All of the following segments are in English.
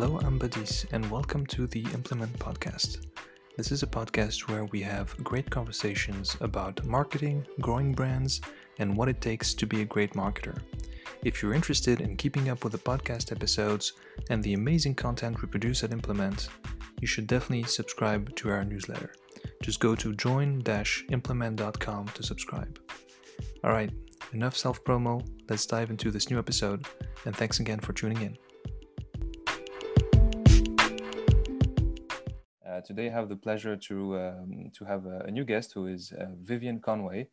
Hello, I'm Badis and welcome to the Implement podcast. This is a podcast where we have great conversations about marketing, growing brands, and what it takes to be a great marketer. If you're interested in keeping up with the podcast episodes and the amazing content we produce at Implement, you should definitely subscribe to our newsletter. Just go to join-implement.com to subscribe. All right, enough self-promo, let's dive into this new episode, and thanks again for tuning in. Today I have the pleasure to have a new guest who is Vivien Conway.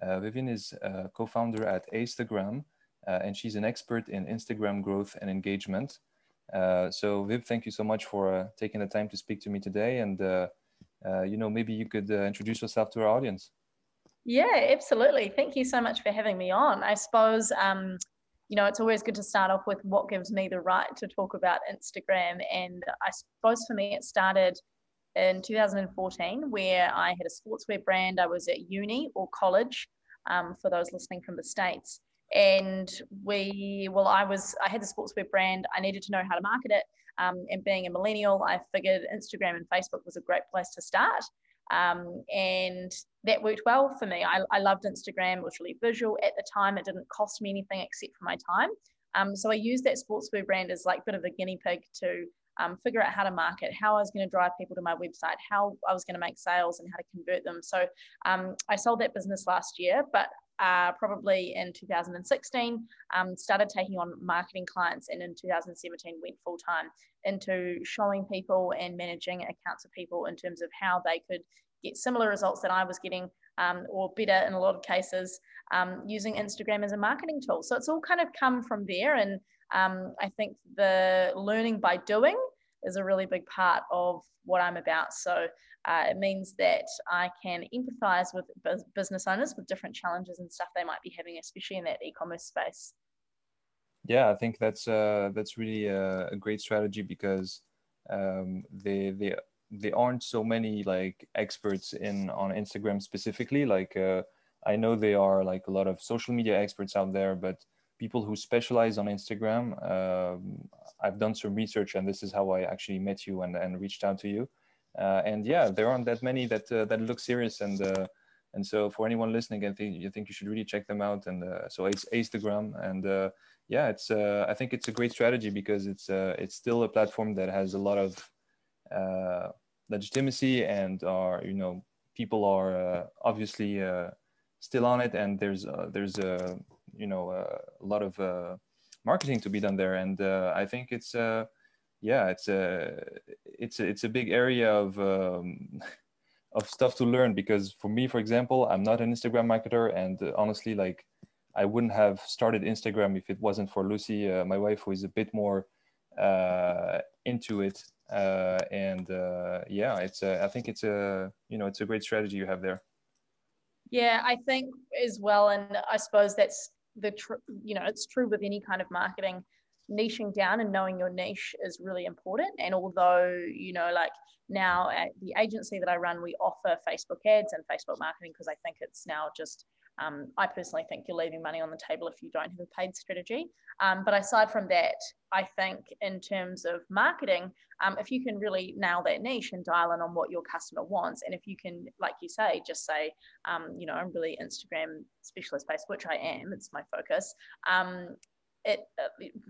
Vivien is a co-founder at Ace the Gram, and she's an expert in Instagram growth and engagement. So Viv, thank you so much for taking the time to speak to me today. And maybe you could introduce yourself to our audience. Yeah, absolutely. Thank you so much for having me on. I suppose, it's always good to start off with what gives me the right to talk about Instagram. And I suppose for me, it started in 2014, where I had a sportswear brand. I was at uni or college, for those listening from the States. And I had the sportswear brand. I needed to know how to market it. And being a millennial, I figured Instagram and Facebook was a great place to start. And that worked well for me. I loved Instagram. It was really visual. At the time, it didn't cost me anything except for my time. So I used that sportswear brand as like a bit of a guinea pig to figure out how to market, how I was going to drive people to my website, how I was going to make sales and how to convert them. So I sold that business last year, but probably in 2016, started taking on marketing clients, and in 2017 went full-time into showing people and managing accounts of people in terms of how they could get similar results that I was getting, or better in a lot of cases, using Instagram as a marketing tool. So it's all kind of come from there, and I think the learning by doing is a really big part of what I'm about. So it means that I can empathize with business owners with different challenges and stuff they might be having, especially in that e-commerce space. Yeah, I think that's really a great strategy, because there aren't so many like experts on Instagram specifically. Like I know there are like a lot of social media experts out there, but people who specialize on Instagram, I've done some research, and this is how I actually met you and reached out to you. And yeah, there aren't that many that look serious. And so for anyone listening, I think you should really check them out. And so Ace the Gram. And yeah, it's I think it's a great strategy, because it's still a platform that has a lot of legitimacy, and people are obviously still on it, and there's a lot of marketing to be done there. And I think it's a big area of stuff to learn, because for me, for example, I'm not an Instagram marketer, and honestly, like I wouldn't have started Instagram if it wasn't for Lucy, my wife, who is a bit more into it. I think it's it's a great strategy you have there. Yeah, I think as well, and I suppose that's it's true with any kind of marketing. Niching down and knowing your niche is really important. And although, like now at the agency that I run, we offer Facebook ads and Facebook marketing, because I think it's now just, I personally think you're leaving money on the table if you don't have a paid strategy. But aside from that, I think in terms of marketing, if you can really nail that niche and dial in on what your customer wants, and if you can, like you say, just say, I'm really Instagram specialist based, which I am, it's my focus. It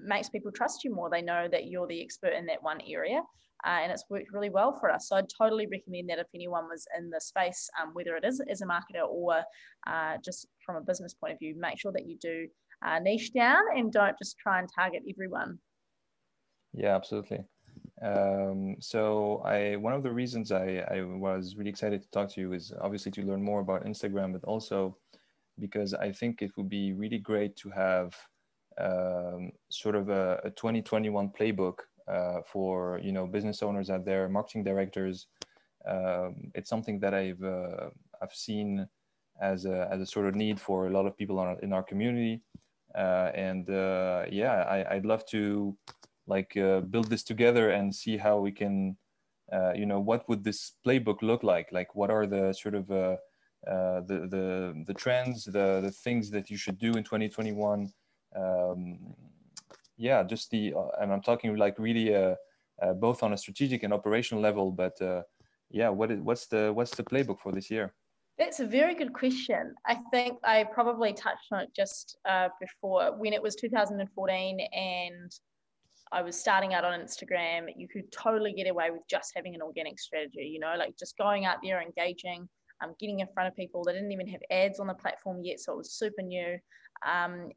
makes people trust you more. They know that you're the expert in that one area, and it's worked really well for us. So I'd totally recommend that if anyone was in the space, whether it is as a marketer or just from a business point of view, make sure that you do niche down and don't just try and target everyone. Yeah, absolutely. One of the reasons I was really excited to talk to you is obviously to learn more about Instagram, but also because I think it would be really great to have sort of a 2021 playbook for business owners out there, marketing directors. It's something that I've seen as a sort of need for a lot of people in our community, I'd love to build this together and see how we can what would this playbook look like. Like what are the sort of the trends, the things that you should do in 2021. And I'm talking like really both on a strategic and operational level. But yeah, what's the playbook for this year? That's a very good question. I think I probably touched on it just before. When it was 2014 and I was starting out on Instagram, you could totally get away with just having an organic strategy, you know, like just going out there, engaging, getting in front of people. They didn't even have ads on the platform yet, so it was super new. And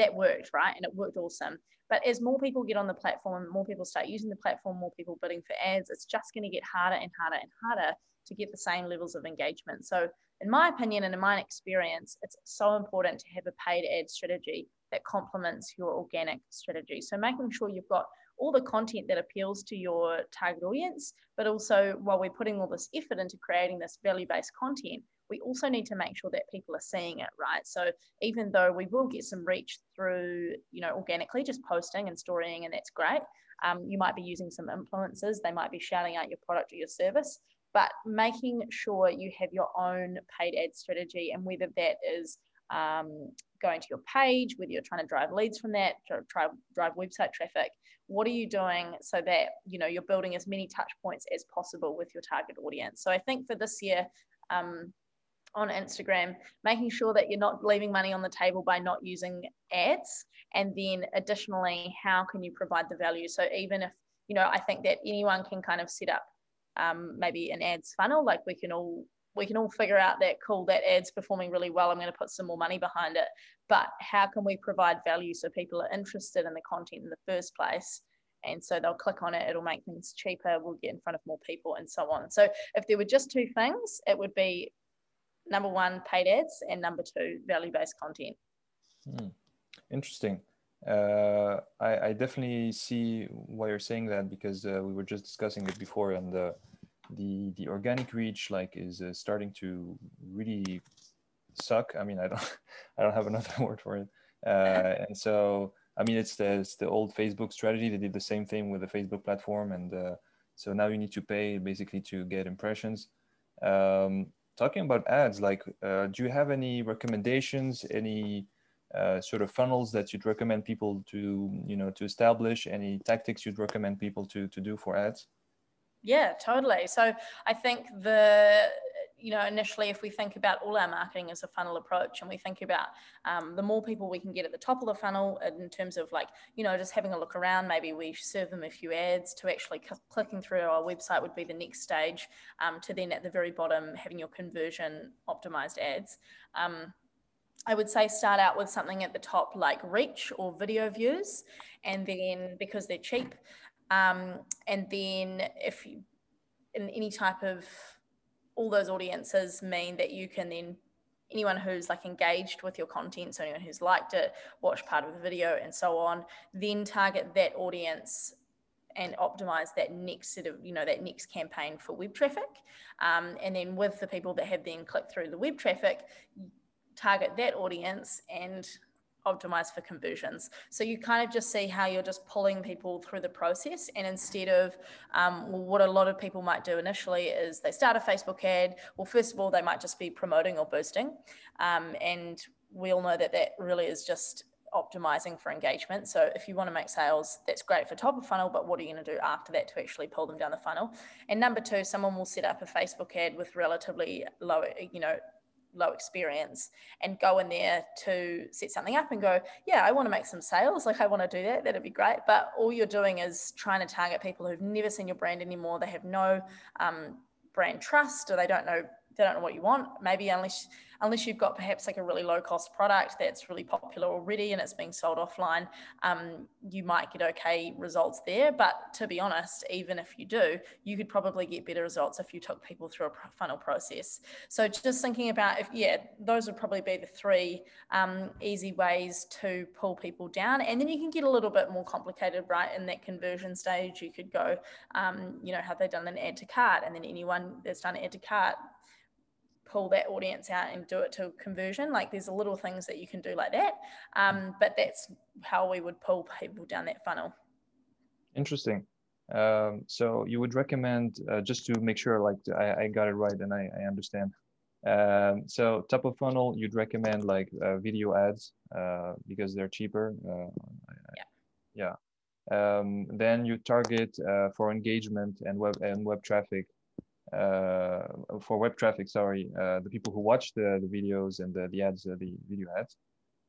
that worked, right? And it worked awesome. But as more people get on the platform, more people start using the platform, more people bidding for ads, it's just going to get harder and harder and harder to get the same levels of engagement. So in my opinion and in my experience, it's so important to have a paid ad strategy that complements your organic strategy. So making sure you've got all the content that appeals to your target audience, but also while we're putting all this effort into creating this value-based content, we also need to make sure that people are seeing it, right? So even though we will get some reach through, you know, organically just posting and storying, and that's great. You might be using some influencers. They might be shouting out your product or your service, but making sure you have your own paid ad strategy, and whether that is going to your page, whether you're trying to drive leads from that, drive website traffic, what are you doing so that, you know, you're building as many touch points as possible with your target audience. So I think for this year, on Instagram, making sure that you're not leaving money on the table by not using ads. And then additionally, how can you provide the value? So even if, you know, I think that anyone can kind of set up maybe an ads funnel, like we can all figure out that, cool, that ad's performing really well, I'm going to put some more money behind it. But how can we provide value so people are interested in the content in the first place? And so they'll click on it, it'll make things cheaper, we'll get in front of more people and so on. So if there were just two things, it would be number one, paid ads, and number two, value-based content. Interesting. I definitely see why you're saying that, because we were just discussing it before, and the organic reach like is starting to really suck. I mean, I don't have another word for it. And so, I mean, it's the old Facebook strategy. They did the same thing with the Facebook platform, and so now you need to pay basically to get impressions. Talking about ads, like, do you have any recommendations, any sort of funnels that you'd recommend people to, you know, to establish, any tactics you'd recommend people to do for ads? Yeah, totally. So I think you know, initially, if we think about all our marketing as a funnel approach, and we think about the more people we can get at the top of the funnel in terms of, like, you know, just having a look around, maybe we serve them a few ads to actually clicking through our website would be the next stage, to then at the very bottom, having your conversion optimized ads. I would say start out with something at the top like reach or video views, and then because they're cheap, and then if you, in any type of, all those audiences mean that you can then, anyone who's like engaged with your content, so anyone who's liked it, watched part of the video and so on, then target that audience and optimize that next set of, you know, that next campaign for web traffic. And then with the people that have then clicked through the web traffic, target that audience and optimized for conversions. So you kind of just see how you're just pulling people through the process, and instead of what a lot of people might do initially is they start a Facebook ad. Well, first of all, they might just be promoting or boosting, and we all know that that really is just optimizing for engagement. So if you want to make sales, that's great for top of funnel, but what are you going to do after that to actually pull them down the funnel? And number two, someone will set up a Facebook ad with relatively low, you know, low experience, and go in there to set something up and go, yeah, I want to make some sales, like I want to do that, that'd be great. But all you're doing is trying to target people who've never seen your brand anymore. They have no brand trust, or they don't know what you want. Maybe unless you've got perhaps like a really low cost product that's really popular already and it's being sold offline, you might get okay results there. But to be honest, even if you do, you could probably get better results if you took people through a funnel process. So just thinking about those would probably be the three easy ways to pull people down. And then you can get a little bit more complicated, right? In that conversion stage, you could go, you know, have they done an add to cart? And then anyone that's done an add to cart, pull that audience out and do it to conversion. Like, there's little things that you can do like that. But that's how we would pull people down that funnel. Interesting. So you would recommend, just to make sure, like, I got it right and I understand. So top of funnel, you'd recommend like video ads because they're cheaper. Yeah. Then you target for engagement and web traffic. For web traffic, sorry, the people who watch the videos and the ads, the video ads.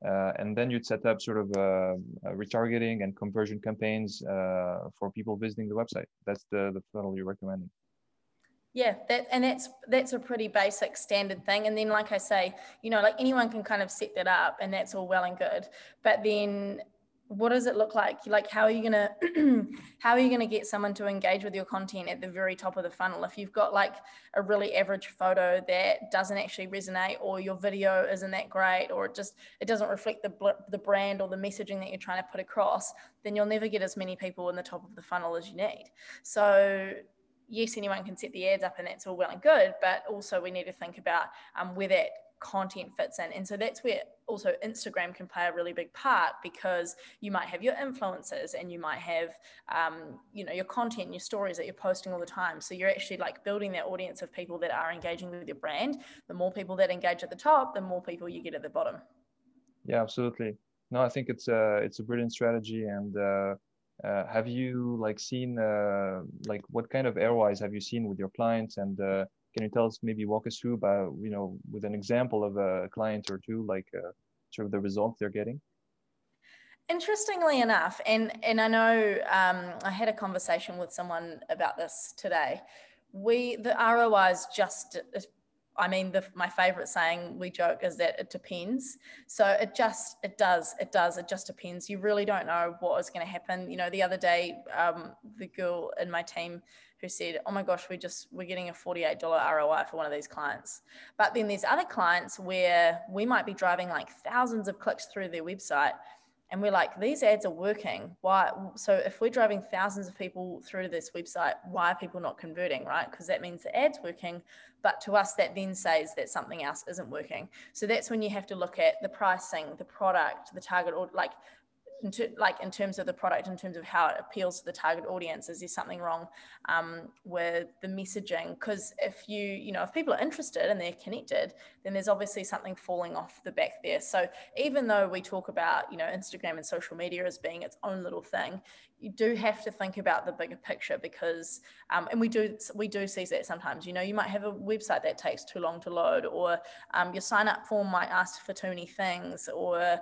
And then you'd set up sort of retargeting and conversion campaigns for people visiting the website. That's the funnel you're recommending. Yeah, that's a pretty basic standard thing. And then, like I say, you know, like anyone can kind of set that up, and that's all well and good. But then, what does it look like? Like, how are you gonna how are you gonna get someone to engage with your content at the very top of the funnel if you've got like a really average photo that doesn't actually resonate, or your video isn't that great, or it doesn't reflect the brand or the messaging that you're trying to put across? Then you'll never get as many people in the top of the funnel as you need. So yes, anyone can set the ads up, and that's all well and good, but also we need to think about where that content fits in. And so that's where also Instagram can play a really big part, because you might have your influencers and you might have you know, your content and your stories that you're posting all the time. So you're actually like building that audience of people that are engaging with your brand. The more people that engage at the top, the more people you get at the bottom. Yeah, absolutely. No, I think it's a brilliant strategy. And have you like seen like what kind of ROIs have you seen with your clients? And can you tell us, maybe walk us through by, you know, with an example of a client or two, like sort of the results they're getting? Interestingly enough, and I know I had a conversation with someone about this today. The ROI is just, I mean, my favorite saying we joke is that it depends. So it just depends. You really don't know what is going to happen. You know, the other day, the girl in my team who said, oh my gosh, we're getting a $48 ROI for one of these clients. But then there's other clients where we might be driving like thousands of clicks through their website, and we're like, these ads are working. Why? So if we're driving thousands of people through to this website, why are people not converting, right? Because that means the ad's working. But to us, that then says that something else isn't working. So that's when you have to look at the pricing, the product, the target, or like in terms of the product, in terms of how it appeals to the target audience. Is there something wrong with the messaging? Because if if people are interested and they're connected, then there's obviously something falling off the back there. So even though we talk about, you know, Instagram and social media as being its own little thing, you do have to think about the bigger picture, because and we do see that sometimes. You know, you might have a website that takes too long to load, or your sign up form might ask for too many things, or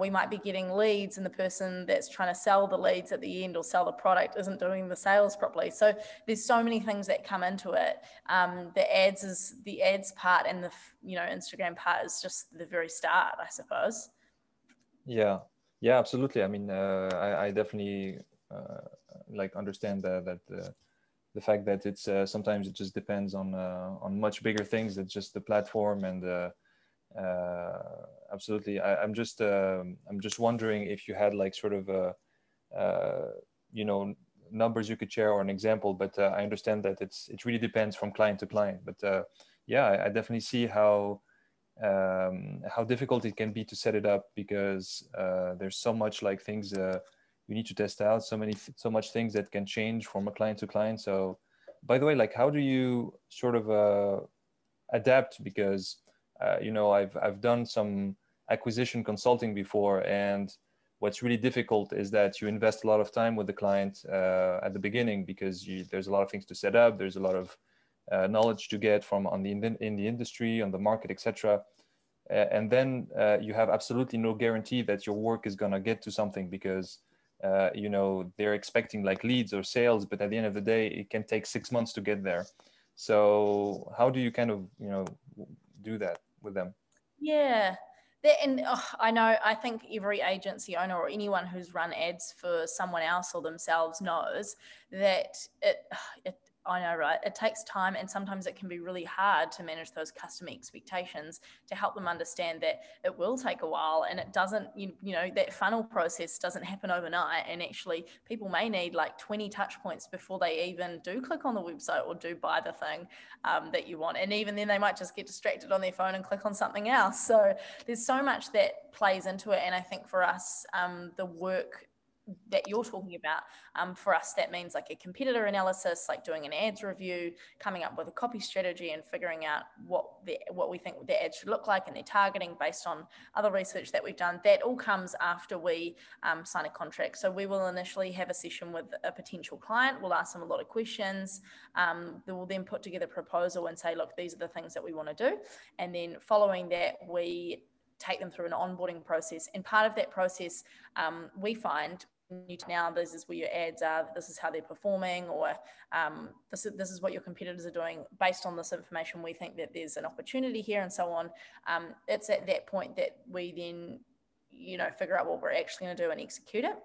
we might be getting leads and the person that's trying to sell the leads at the end or sell the product isn't doing the sales properly. So there's so many things that come into it. The ads part and the Instagram part is just the very start, I suppose. Yeah, absolutely. I mean, I definitely like understand that the fact that it's sometimes it just depends on much bigger things than just the platform. And absolutely. I'm just wondering if you had like sort of numbers you could share or an example, but I understand that it really depends from client to client. But yeah, I definitely see how difficult it can be to set it up, because there's so much like things you need to test out, so much things that can change from a client to client. So by the way, like, how do you sort of adapt? Because I've done some acquisition consulting before, and what's really difficult is that you invest a lot of time with the client at the beginning, because there's a lot of things to set up. There's a lot of knowledge to get from in the industry, on the market, etc. And then you have absolutely no guarantee that your work is gonna get to something, because they're expecting like leads or sales, but at the end of the day, it can take 6 months to get there. So how do you kind of do that with them? Yeah, I know, I think every agency owner or anyone who's run ads for someone else or themselves knows that I know, right? It takes time, and sometimes it can be really hard to manage those customer expectations, to help them understand that it will take a while, and it doesn't, that funnel process doesn't happen overnight. And actually, people may need like 20 touch points before they even do click on the website or do buy the thing that you want. And even then, they might just get distracted on their phone and click on something else. So there's so much that plays into it. And I think for us, the work that you're talking about. For us, that means like a competitor analysis, like doing an ads review, coming up with a copy strategy and figuring out what we think the ad should look like and their targeting based on other research that we've done. That all comes after we sign a contract. So we will initially have a session with a potential client. We'll ask them a lot of questions. They will then put together a proposal and say, look, these are the things that we want to do. And then following that, we take them through an onboarding process. And part of that process, we find now this is where your ads are, this is how they're performing, or this is what your competitors are doing. Based on this information, we think that there's an opportunity here and so on. It's at that point that we then, you know, figure out what we're actually going to do and execute it.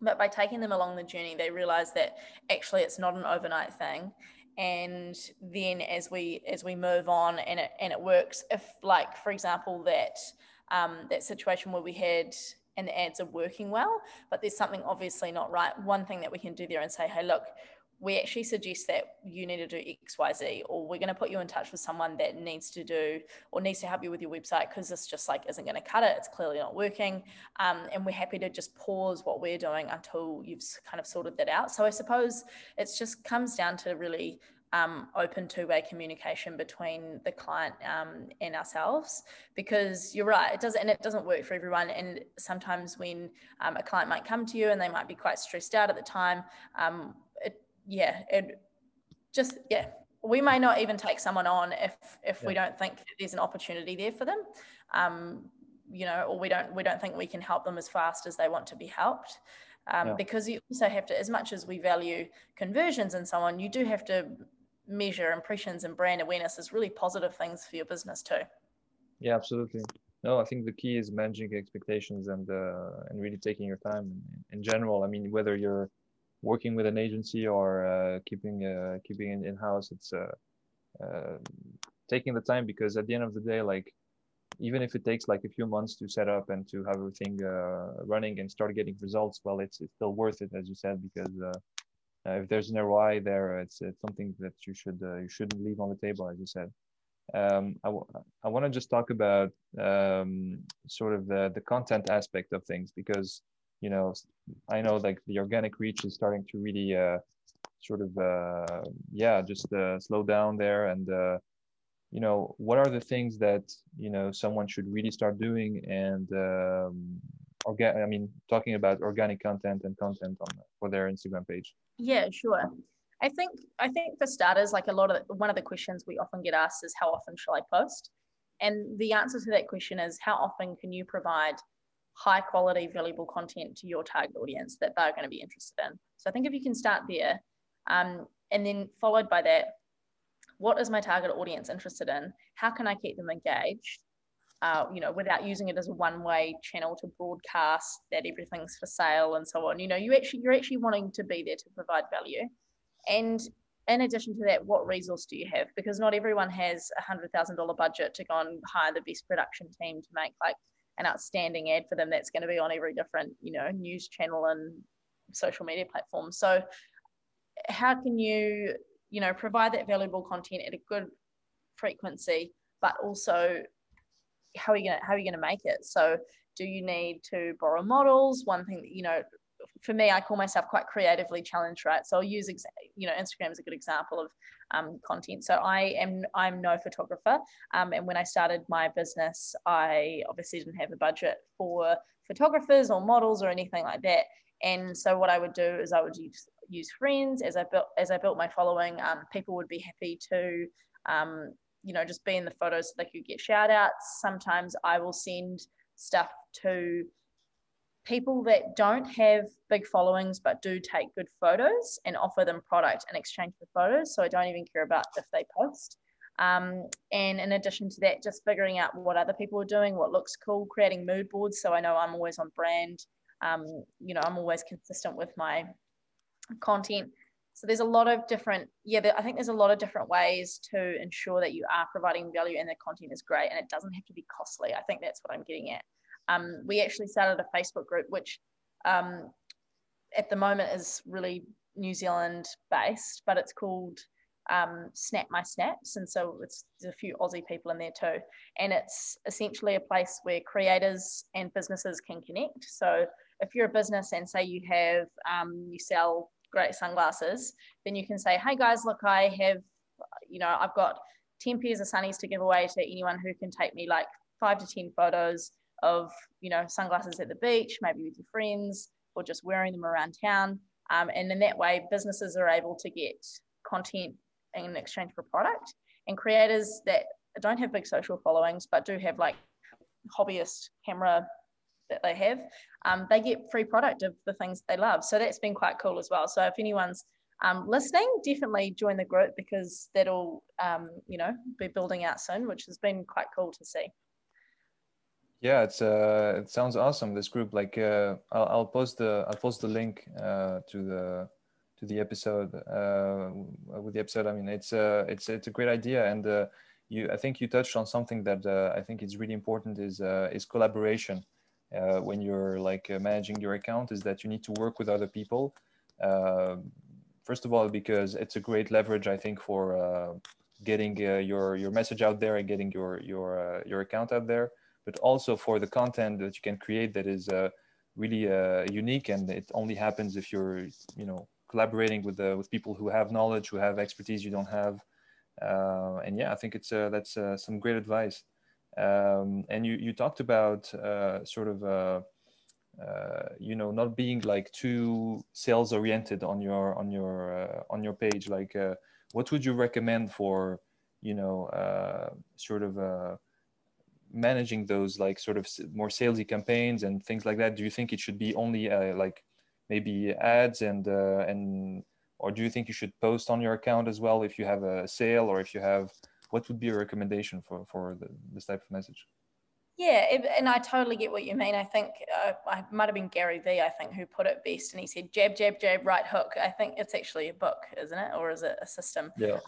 But by taking them along the journey, they realize that actually it's not an overnight thing. And then as we move on and it works, if, like, for example, that situation where we had, and the ads are working well, but there's something obviously not right, one thing that we can do there and say, hey, look, we actually suggest that you need to do X, Y, Z, or we're going to put you in touch with someone that needs to do or needs to help you with your website, because this just like isn't going to cut it. It's clearly not working. And we're happy to just pause what we're doing until you've kind of sorted that out. So I suppose it's just comes down to really open two-way communication between the client and ourselves, because you're right, it doesn't work for everyone. And sometimes when a client might come to you and they might be quite stressed out at the time, we may not even take someone on if we don't think there's an opportunity there for them, or we don't think we can help them as fast as they want to be helped. Because you also have to, as much as we value conversions and so on, you do have to measure impressions and brand awareness as really positive things for your business too. Yeah, absolutely. No, I think the key is managing expectations and really taking your time in general. I mean, whether you're working with an agency or keeping it in-house, it's taking the time, because at the end of the day, like, even if it takes like a few months to set up and to have everything running and start getting results, well, it's still worth it, as you said, because if there's an ROI there, it's something that you shouldn't leave on the table, as you said. I want to just talk about sort of the content aspect of things, because, you know, I know like the organic reach is starting to really slow down there, and you know, what are the things that, you know, someone should really start doing? And talking about organic content and content for their Instagram page. Yeah, sure. I think for starters, like, one of the questions we often get asked is, how often shall I post? And the answer to that question is, how often can you provide high quality, valuable content to your target audience that they're going to be interested in? So I think if you can start there, and then followed by that, what is my target audience interested in? How can I keep them engaged? Without using it as a one-way channel to broadcast that everything's for sale and so on. You know, you're actually wanting to be there to provide value. And in addition to that, what resource do you have? Because not everyone has $100,000 budget to go and hire the best production team to make like an outstanding ad for them that's going to be on every different, you know, news channel and social media platform. So how can you provide that valuable content at a good frequency, but also how are you going to make it? So do you need to borrow models? One thing that, you know, for me, I call myself quite creatively challenged, right? So I'll use, Instagram is a good example of content. So I'm no photographer. And when I started my business, I obviously didn't have a budget for photographers or models or anything like that. And so what I would do is I would use friends. As I built my following, people would be happy to, just be in the photos so they could get shout outs. Sometimes I will send stuff to people that don't have big followings but do take good photos and offer them product in exchange for photos. So I don't even care about if they post. And in addition to that, just figuring out what other people are doing, what looks cool, creating mood boards. So I know I'm always on brand. I'm always consistent with my content. So there's a lot of different, I think there's a lot of different ways to ensure that you are providing value and the content is great and it doesn't have to be costly. I think that's what I'm getting at. We actually started a Facebook group, which at the moment is really New Zealand based, but it's called Snap My Snaps. And so there's a few Aussie people in there too. And it's essentially a place where creators and businesses can connect. So if you're a business and say you have, you sell great sunglasses, then you can say, hey guys, look, I have, you know, I've got 10 pairs of sunnies to give away to anyone who can take me like 5 to 10 photos of, you know, sunglasses at the beach, maybe with your friends or just wearing them around town. And in that way, businesses are able to get content in exchange for product, and creators that don't have big social followings but do have like hobbyist camera that they have, they get free product of the things they love. So that's been quite cool as well. So if anyone's listening, definitely join the group, because that'll, you know, be building out soon, which has been quite cool to see. Yeah, it's it sounds awesome, this group. Like I'll post the link to the episode with the episode. I mean, it's a great idea, and I think you touched on something that I think it's really important is collaboration. When you're like managing your account, is that you need to work with other people. First of all, because it's a great leverage, I think, for getting your message out there and getting your account out there, but also for the content that you can create that is really unique, and it only happens if you're, you know, collaborating with people who have knowledge, who have expertise you don't have, and yeah, I think it's that's some great advice. And you talked about sort of you know, not being like too sales oriented on your page. Like what would you recommend for, you know, sort of managing those like sort of more salesy campaigns and things like that? Do you think it should be only like maybe ads and or do you think you should post on your account as well if you have a sale, or if you have, what would be a recommendation for this type of message? Yeah, and I totally get what you mean. I think I might have been Gary V, I think, who put it best, and he said, jab, jab, jab, right hook. I think it's actually a book, isn't it? Or is it a system? Yeah.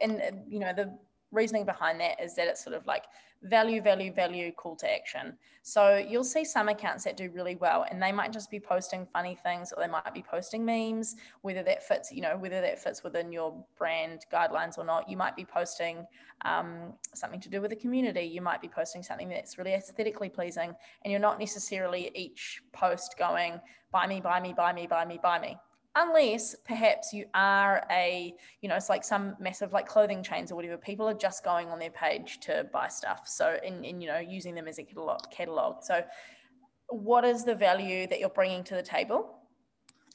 And, you know, the reasoning behind that is that it's sort of like value, value, value, call to action. So you'll see some accounts that do really well, and they might just be posting funny things, or they might be posting memes, whether that fits, you know, whether that fits within your brand guidelines or not. You might be posting something to do with the community. You might be posting something that's really aesthetically pleasing, and you're not necessarily each post going, buy me, buy me, buy me, buy me, buy me. Unless perhaps you are a, you know, it's like some massive like clothing chains or whatever, people are just going on their page to buy stuff. So, and you know, using them as a catalog. So what is the value that you're bringing to the table?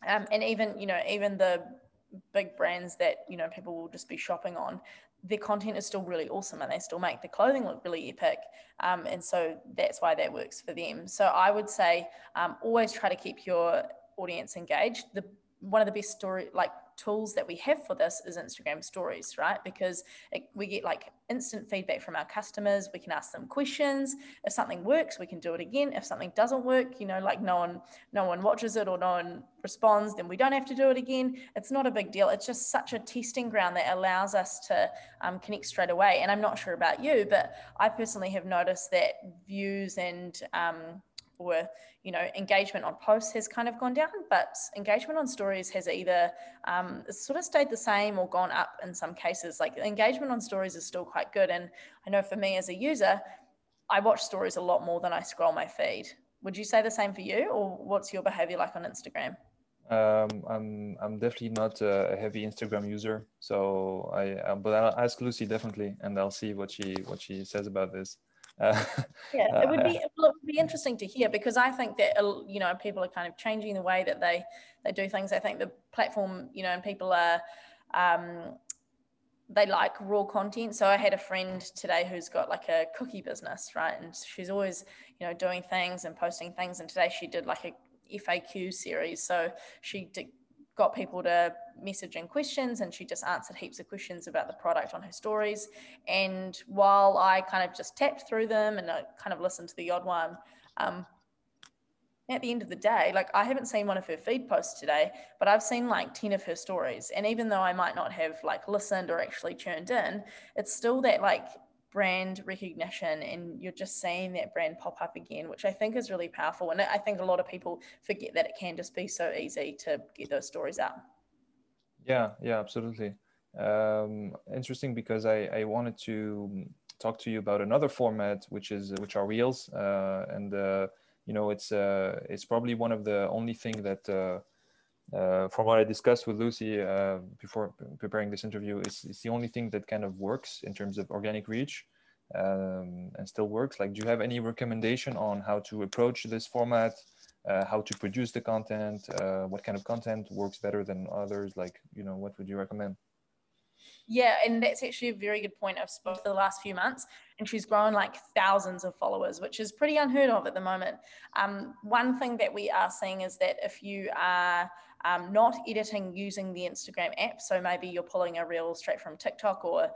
And even, you know, even the big brands that, you know, people will just be shopping on, their content is still really awesome, and they still make the clothing look really epic. And so that's why that works for them. So I would say always try to keep your audience engaged. One of the best tools that we have for this is Instagram stories, right? Because we get like instant feedback from our customers. We can ask them questions. If something works, we can do it again. If something doesn't work, you know, like no one watches it or no one responds, then we don't have to do it again. It's not a big deal. It's just such a testing ground that allows us to connect straight away. And I'm not sure about you, but I personally have noticed that views and or, you know, engagement on posts has kind of gone down, but engagement on stories has either sort of stayed the same or gone up in some cases. Like engagement on stories is still quite good. And I know for me as a user, I watch stories a lot more than I scroll my feed. Would you say the same for you, or what's your behavior like on Instagram? I'm definitely not a heavy Instagram user, so but I'll ask Lucy definitely, and I'll see what she says about this. Yeah, it would be interesting to hear, because I think that, you know, people are kind of changing the way that they do things. I think the platform, you know, and people are, they like raw content. So I had a friend today who's got like a cookie business, right? And she's always, you know, doing things and posting things. And today she did like a FAQ series. So she got people to message in questions, and she just answered heaps of questions about the product on her stories. And while I kind of just tapped through them and I kind of listened to the odd one, at the end of the day, like I haven't seen one of her feed posts today, but I've seen like 10 of her stories. And even though I might not have like listened or actually tuned in, it's still that like brand recognition, and you're just seeing that brand pop up again, which I think is really powerful. And I think a lot of people forget that it can just be so easy to get those stories out. Yeah, absolutely. Interesting, because I wanted to talk to you about another format, which are Reels, and you know, it's probably one of the only thing that, from what I discussed with Lucy before preparing this interview, it's the only thing that kind of works in terms of organic reach and still works. Like, do you have any recommendation on how to approach this format, how to produce the content, what kind of content works better than others? Like, you know, what would you recommend? Yeah, and that's actually a very good point. I've spoken to the last few months, and she's grown like thousands of followers, which is pretty unheard of at the moment. One thing that we are seeing is that if you are not editing using the Instagram app, so maybe you're pulling a reel straight from TikTok, or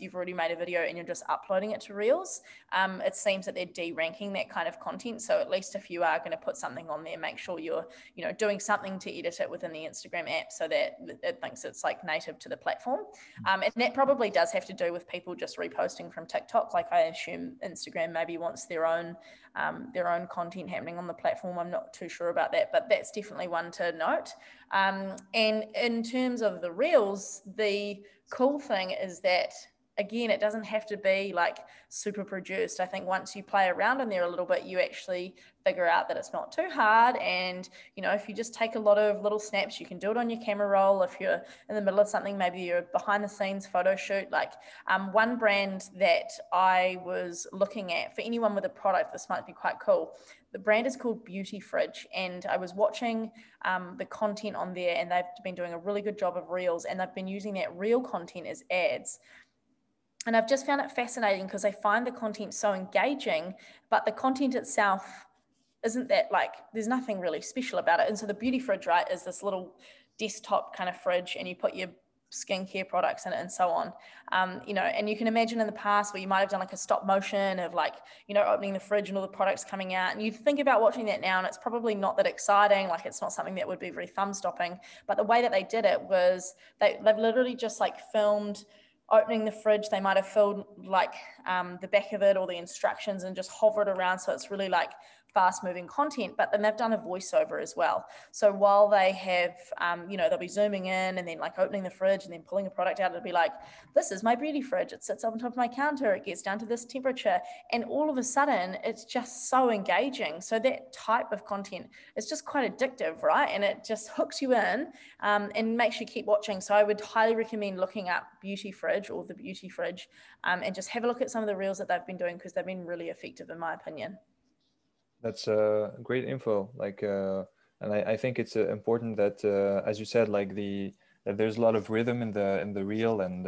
you've already made a video and you're just uploading it to Reels, it seems that they're de-ranking that kind of content. So at least if you are going to put something on there, make sure you're, you know, doing something to edit it within the Instagram app so that it thinks it's like native to the platform. And that probably does have to do with people just reposting from TikTok. Like, I assume Instagram maybe wants their own content happening on the platform. I'm not too sure about that, but that's definitely one to note. And in terms of the Reels, the cool thing is that, again, it doesn't have to be like super produced. I think once you play around in there a little bit, you actually figure out that it's not too hard. And, you know, if you just take a lot of little snaps, you can do it on your camera roll. If you're in the middle of something, maybe you're behind the scenes photo shoot. Like, one brand that I was looking at, for anyone with a product, this might be quite cool. The brand is called Beauty Fridge, and I was watching the content on there, and they've been doing a really good job of Reels, and they've been using that Reel content as ads. And I've just found it fascinating because I find the content so engaging, but the content itself isn't that, like, there's nothing really special about it. And so the Beauty Fridge, right, is this little desktop kind of fridge, and you put your skincare products in it and so on. You know, and you can imagine in the past where you might have done like a stop motion of, like, you know, opening the fridge and all the products coming out, and you think about watching that now and it's probably not that exciting. Like, it's not something that would be very thumb stopping, but the way that they did it was they've literally just like filmed opening the fridge. They might have filled like the back of it or the instructions and just hovered around, so it's really like fast moving content. But then they've done a voiceover as well, so while they have you know, they'll be zooming in and then like opening the fridge and then pulling a product out, it'll be like, this is my beauty fridge, it sits on top of my counter, it gets down to this temperature, and all of a sudden it's just so engaging. So that type of content is just quite addictive, right? And it just hooks you in and makes you keep watching. So I would highly recommend looking up Beauty Fridge or the Beauty Fridge and just have a look at some of the reels that they've been doing, because they've been really effective in my opinion. That's great info. Like, and I think it's important that, as you said, like that there's a lot of rhythm in the reel, and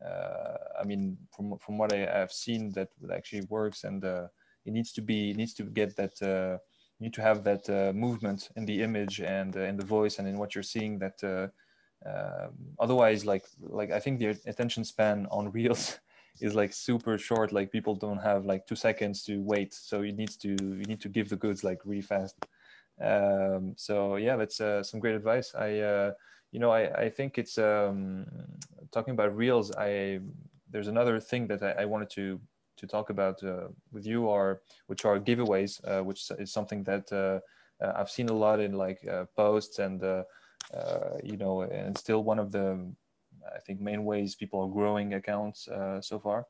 I mean, from what I've seen, that actually works, and it needs to have that movement in the image and in the voice and in what you're seeing. That otherwise, like I think the attention span on reels is like super short. Like, people don't have like 2 seconds to wait, so you need to give the goods like really fast. So yeah, that's some great advice. I think it's talking about reels, there's another thing that I wanted to talk about with you, which are giveaways, which is something that I've seen a lot in like posts and you know, and still one of the, I think, main ways people are growing accounts so far.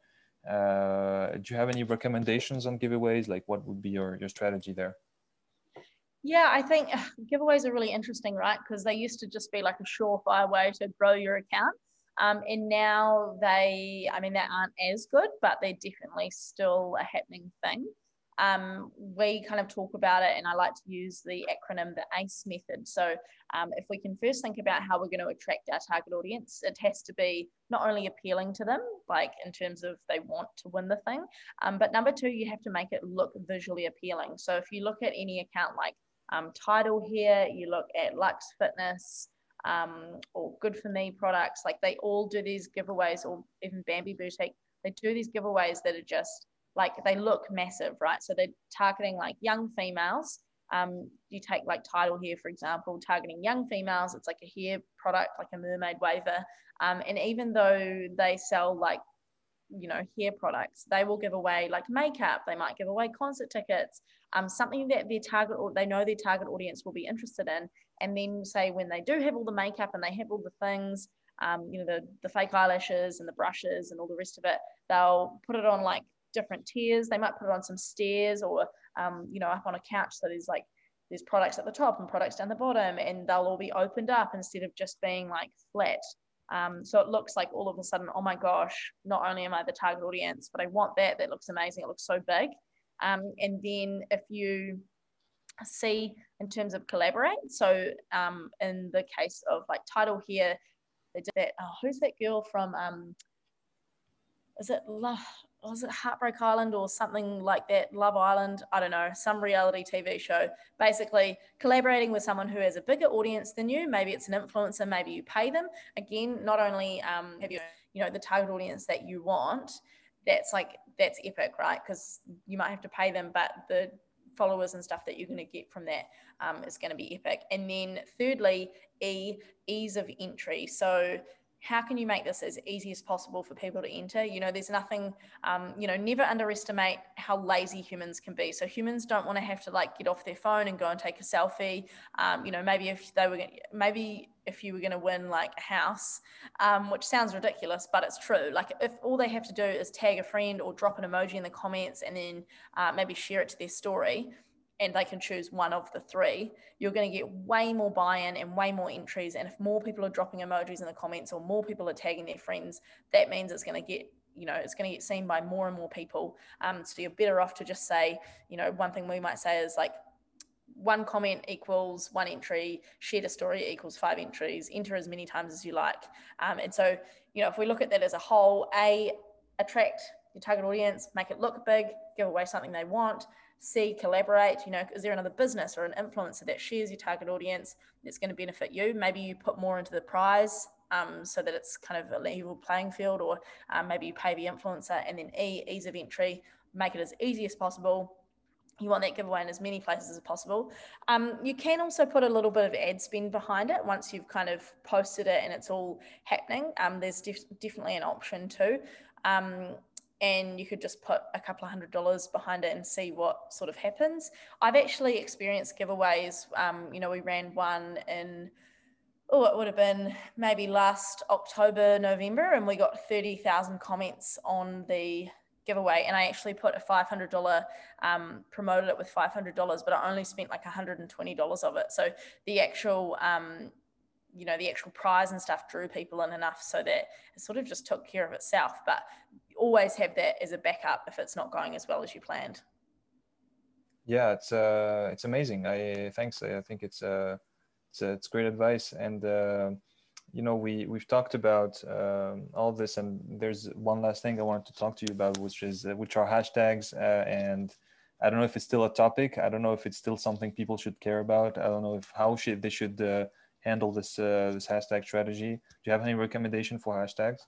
Do you have any recommendations on giveaways? Like, what would be your strategy there? Yeah, I think giveaways are really interesting, right? Because they used to just be like a surefire way to grow your account. And now they aren't as good, but they're definitely still a happening thing. We kind of talk about it, and I like to use the acronym, the ACE method. So if we can first think about how we're going to attract our target audience, it has to be not only appealing to them, like in terms of they want to win the thing, but number two, you have to make it look visually appealing. So if you look at any account like Tidal Hair, you look at Lux Fitness, or Good For Me products, like they all do these giveaways, or even Bambi Boutique, they do these giveaways that are just, like, they look massive, right? So they're targeting like young females. You take like Tidal Hair, for example, targeting young females. It's like a hair product, like a mermaid waver. And even though they sell like, you know, hair products, they will give away like makeup. They might give away concert tickets, something that their target audience will be interested in. And then say, when they do have all the makeup and they have all the things, you know, the fake eyelashes and the brushes and all the rest of it, they'll put it on like different tiers. They might put it on some stairs or you know, up on a couch. So there's like, there's products at the top and products down the bottom, and they'll all be opened up instead of just being like flat. So it looks like all of a sudden, oh my gosh, not only am I the target audience, but I want that. That looks amazing. It looks so big. And then if you see in terms of collaborate, so in the case of like Tidal Hair, they did that. Oh, who's that girl from? Is it Love? Was it Heartbreak Island or something like that? Love Island? I don't know. Some reality TV show. Basically, collaborating with someone who has a bigger audience than you. Maybe it's an influencer. Maybe you pay them. Again, not only have you know the target audience that you want. That's like that's epic, right? Because you might have to pay them, but the followers and stuff that you're going to get from that is going to be epic. And then thirdly, ease of entry. So how can you make this as easy as possible for people to enter? You know, there's nothing, you know, never underestimate how lazy humans can be. So humans don't want to have to like get off their phone and go and take a selfie. You know, maybe if you were going to win like a house, which sounds ridiculous, but it's true. Like if all they have to do is tag a friend or drop an emoji in the comments and then maybe share it to their story, and they can choose one of the three, you're going to get way more buy-in and way more entries. And if more people are dropping emojis in the comments or more people are tagging their friends, that means it's going to get, you know, it's going to get seen by more and more people. So you're better off to just say, you know, one thing we might say is like, one comment equals one entry, share to story equals 5 entries, enter as many times as you like. And so, you know, if we look at that as a whole, A, attract your target audience, make it look big, give away something they want. C, collaborate, you know, is there another business or an influencer that shares your target audience that's going to benefit you? Maybe you put more into the prize so that it's kind of a level playing field, or maybe you pay the influencer. And then E, ease of entry, make it as easy as possible. You want that giveaway in as many places as possible. You can also put a little bit of ad spend behind it once you've kind of posted it and it's all happening. There's definitely an option too. And you could just put a couple of $100 behind it and see what sort of happens. I've actually experienced giveaways. You know, we ran one in, oh, it would have been maybe last October, November, and we got 30,000 comments on the giveaway. And I actually put a $500, promoted it with $500, but I only spent like $120 of it. So the actual, you know, the actual prize and stuff drew people in enough so that it sort of just took care of itself. But always have that as a backup if it's not going as well as you planned. Yeah, it's amazing. Thanks. I think it's great advice. And you know, we've talked about all this, and there's one last thing I wanted to talk to you about, which are hashtags. And I don't know if it's still a topic. I don't know if it's still something people should care about. I don't know if how they should handle this hashtag strategy. Do you have any recommendation for hashtags?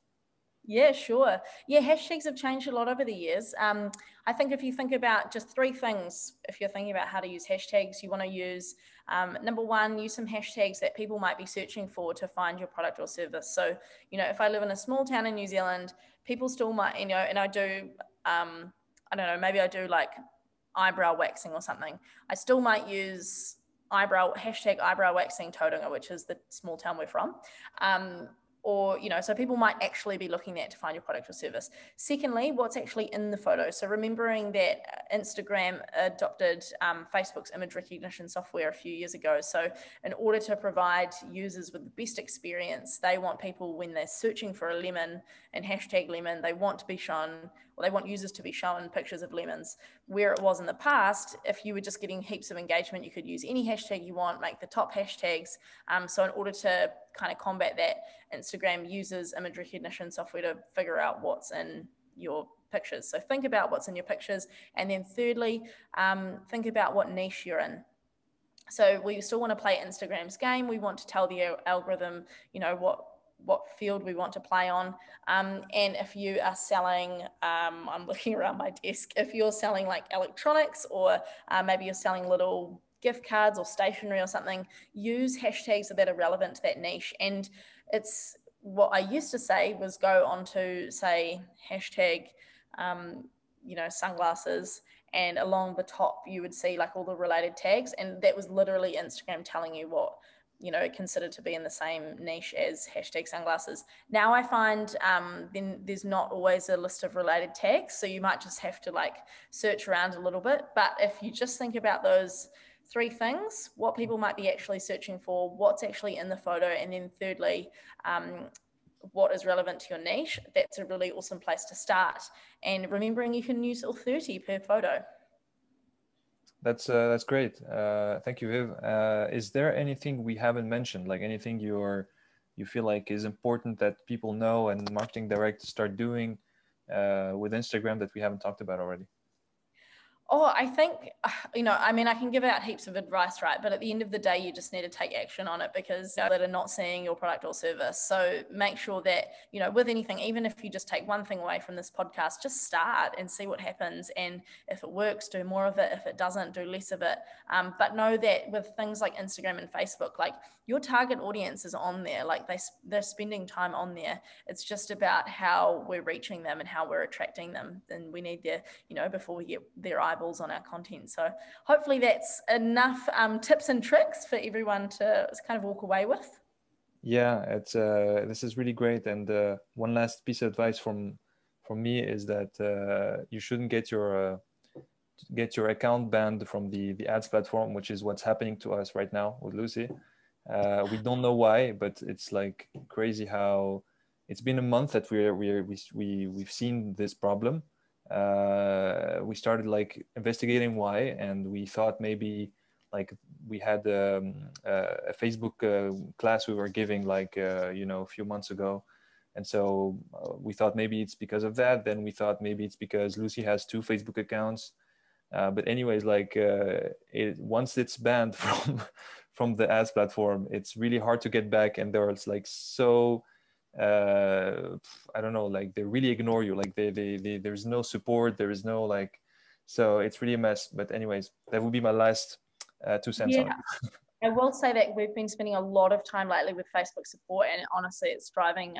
Yeah, sure. Yeah, hashtags have changed a lot over the years. I think if you think about just 3 things, if you're thinking about how to use hashtags, you want to use, number one, use some hashtags that people might be searching for to find your product or service. So, you know, if I live in a small town in New Zealand, people still might, you know, and I do, I don't know, maybe I do like eyebrow waxing or something. I still might use hashtag eyebrow waxing Tauranga, which is the small town we're from. Or, you know, so people might actually be looking at to find your product or service. Secondly, what's actually in the photo. So remembering that Instagram adopted Facebook's image recognition software a few years ago. So in order to provide users with the best experience, they want people, when they're searching for a lemon and hashtag lemon, they want to be shown, or they want users to be shown pictures of lemons. Where it was in the past, if you were just getting heaps of engagement, you could use any hashtag you want, make the top hashtags. So in order to kind of combat that, Instagram uses image recognition software to figure out what's in your pictures. So think about what's in your pictures. And then thirdly, think about what niche you're in. So we still want to play Instagram's game. We want to tell the algorithm, you know, what field we want to play on. And if you are selling, I'm looking around my desk, if you're selling like electronics, or maybe you're selling little gift cards or stationery or something, use hashtags that are relevant to that niche. And it's what I used to say was go on to say hashtag, you know, sunglasses, and along the top you would see like all the related tags, and that was literally Instagram telling you what you know, considered to be in the same niche as hashtag sunglasses. Now I find then there's not always a list of related tags, so you might just have to like search around a little bit. But if you just think about those three things, what people might be actually searching for, what's actually in the photo, and then thirdly, what is relevant to your niche, that's a really awesome place to start. And remembering you can use all 30 per photo. That's great. Thank you, Viv. Is there anything we haven't mentioned, like anything you feel like is important that people know and marketing directors start doing with Instagram that we haven't talked about already? Oh, I think, you know, I mean, I can give out heaps of advice, right? But at the end of the day, you just need to take action on it, because that are not seeing your product or service. So make sure that, you know, with anything, even if you just take one thing away from this podcast, just start and see what happens. And if it works, do more of it. If it doesn't, do less of it. But know that with things like Instagram and Facebook, like your target audience is on there, like they're spending time on there. It's just about how we're reaching them and how we're attracting them. And we need their, you know, before we get their eyeballs on our content. So hopefully that's enough tips and tricks for everyone to kind of walk away with. Yeah, it's this is really great. And one last piece of advice from me is that you shouldn't get your account banned from the ads platform, which is what's happening to us right now with Lucy. We don't know why, but it's like crazy how it's been a month that we've seen this problem. We started like investigating why, and we thought maybe like we had a Facebook class we were giving like you know, a few months ago, and so we thought maybe it's because of that. Then we thought maybe it's because Lucy has two Facebook accounts, but anyways, like once it's banned from from the ads platform, it's really hard to get back. And there's like so I don't know, like they really ignore you, like they there's no support, there is no like, so it's really a mess. But anyways, that would be my last 2 cents on it. I will say that we've been spending a lot of time lately with Facebook support, and honestly, it's driving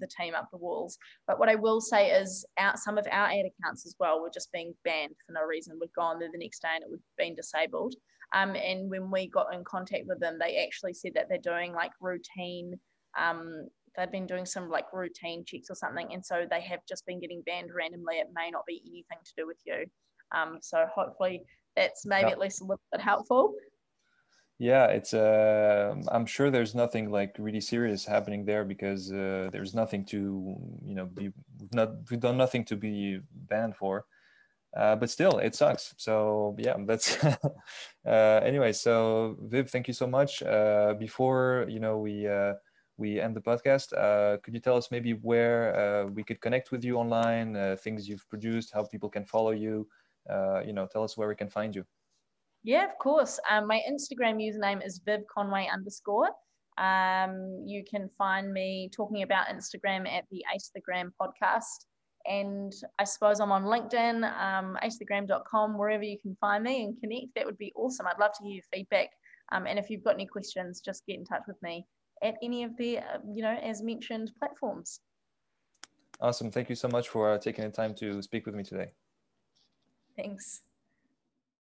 the team up the walls. But what I will say is some of our ad accounts as well were just being banned for no reason. We'd gone there the next day and it would have been disabled. And when we got in contact with them, they actually said that they're doing like routine they've been doing some like routine checks or something. And so they have just been getting banned randomly. It may not be anything to do with you. So hopefully that's maybe at least a little bit helpful. Yeah, it's, I'm sure there's nothing like really serious happening there, because there's nothing to, you know, we've done nothing to be banned for, but still it sucks. So yeah, that's, anyway, so Viv, thank you so much. Before, you know, we end the podcast. Could you tell us maybe where we could connect with you online, things you've produced, how people can follow you? You know, tell us where we can find you. Yeah, of course. My Instagram username is VivConway_. You can find me talking about Instagram at the Ace the Gram podcast. And I suppose I'm on LinkedIn, acethegram.com, wherever you can find me and connect. That would be awesome. I'd love to hear your feedback. And if you've got any questions, just get in touch with me at any of the, you know, as mentioned platforms. Awesome. Thank you so much for taking the time to speak with me today. Thanks.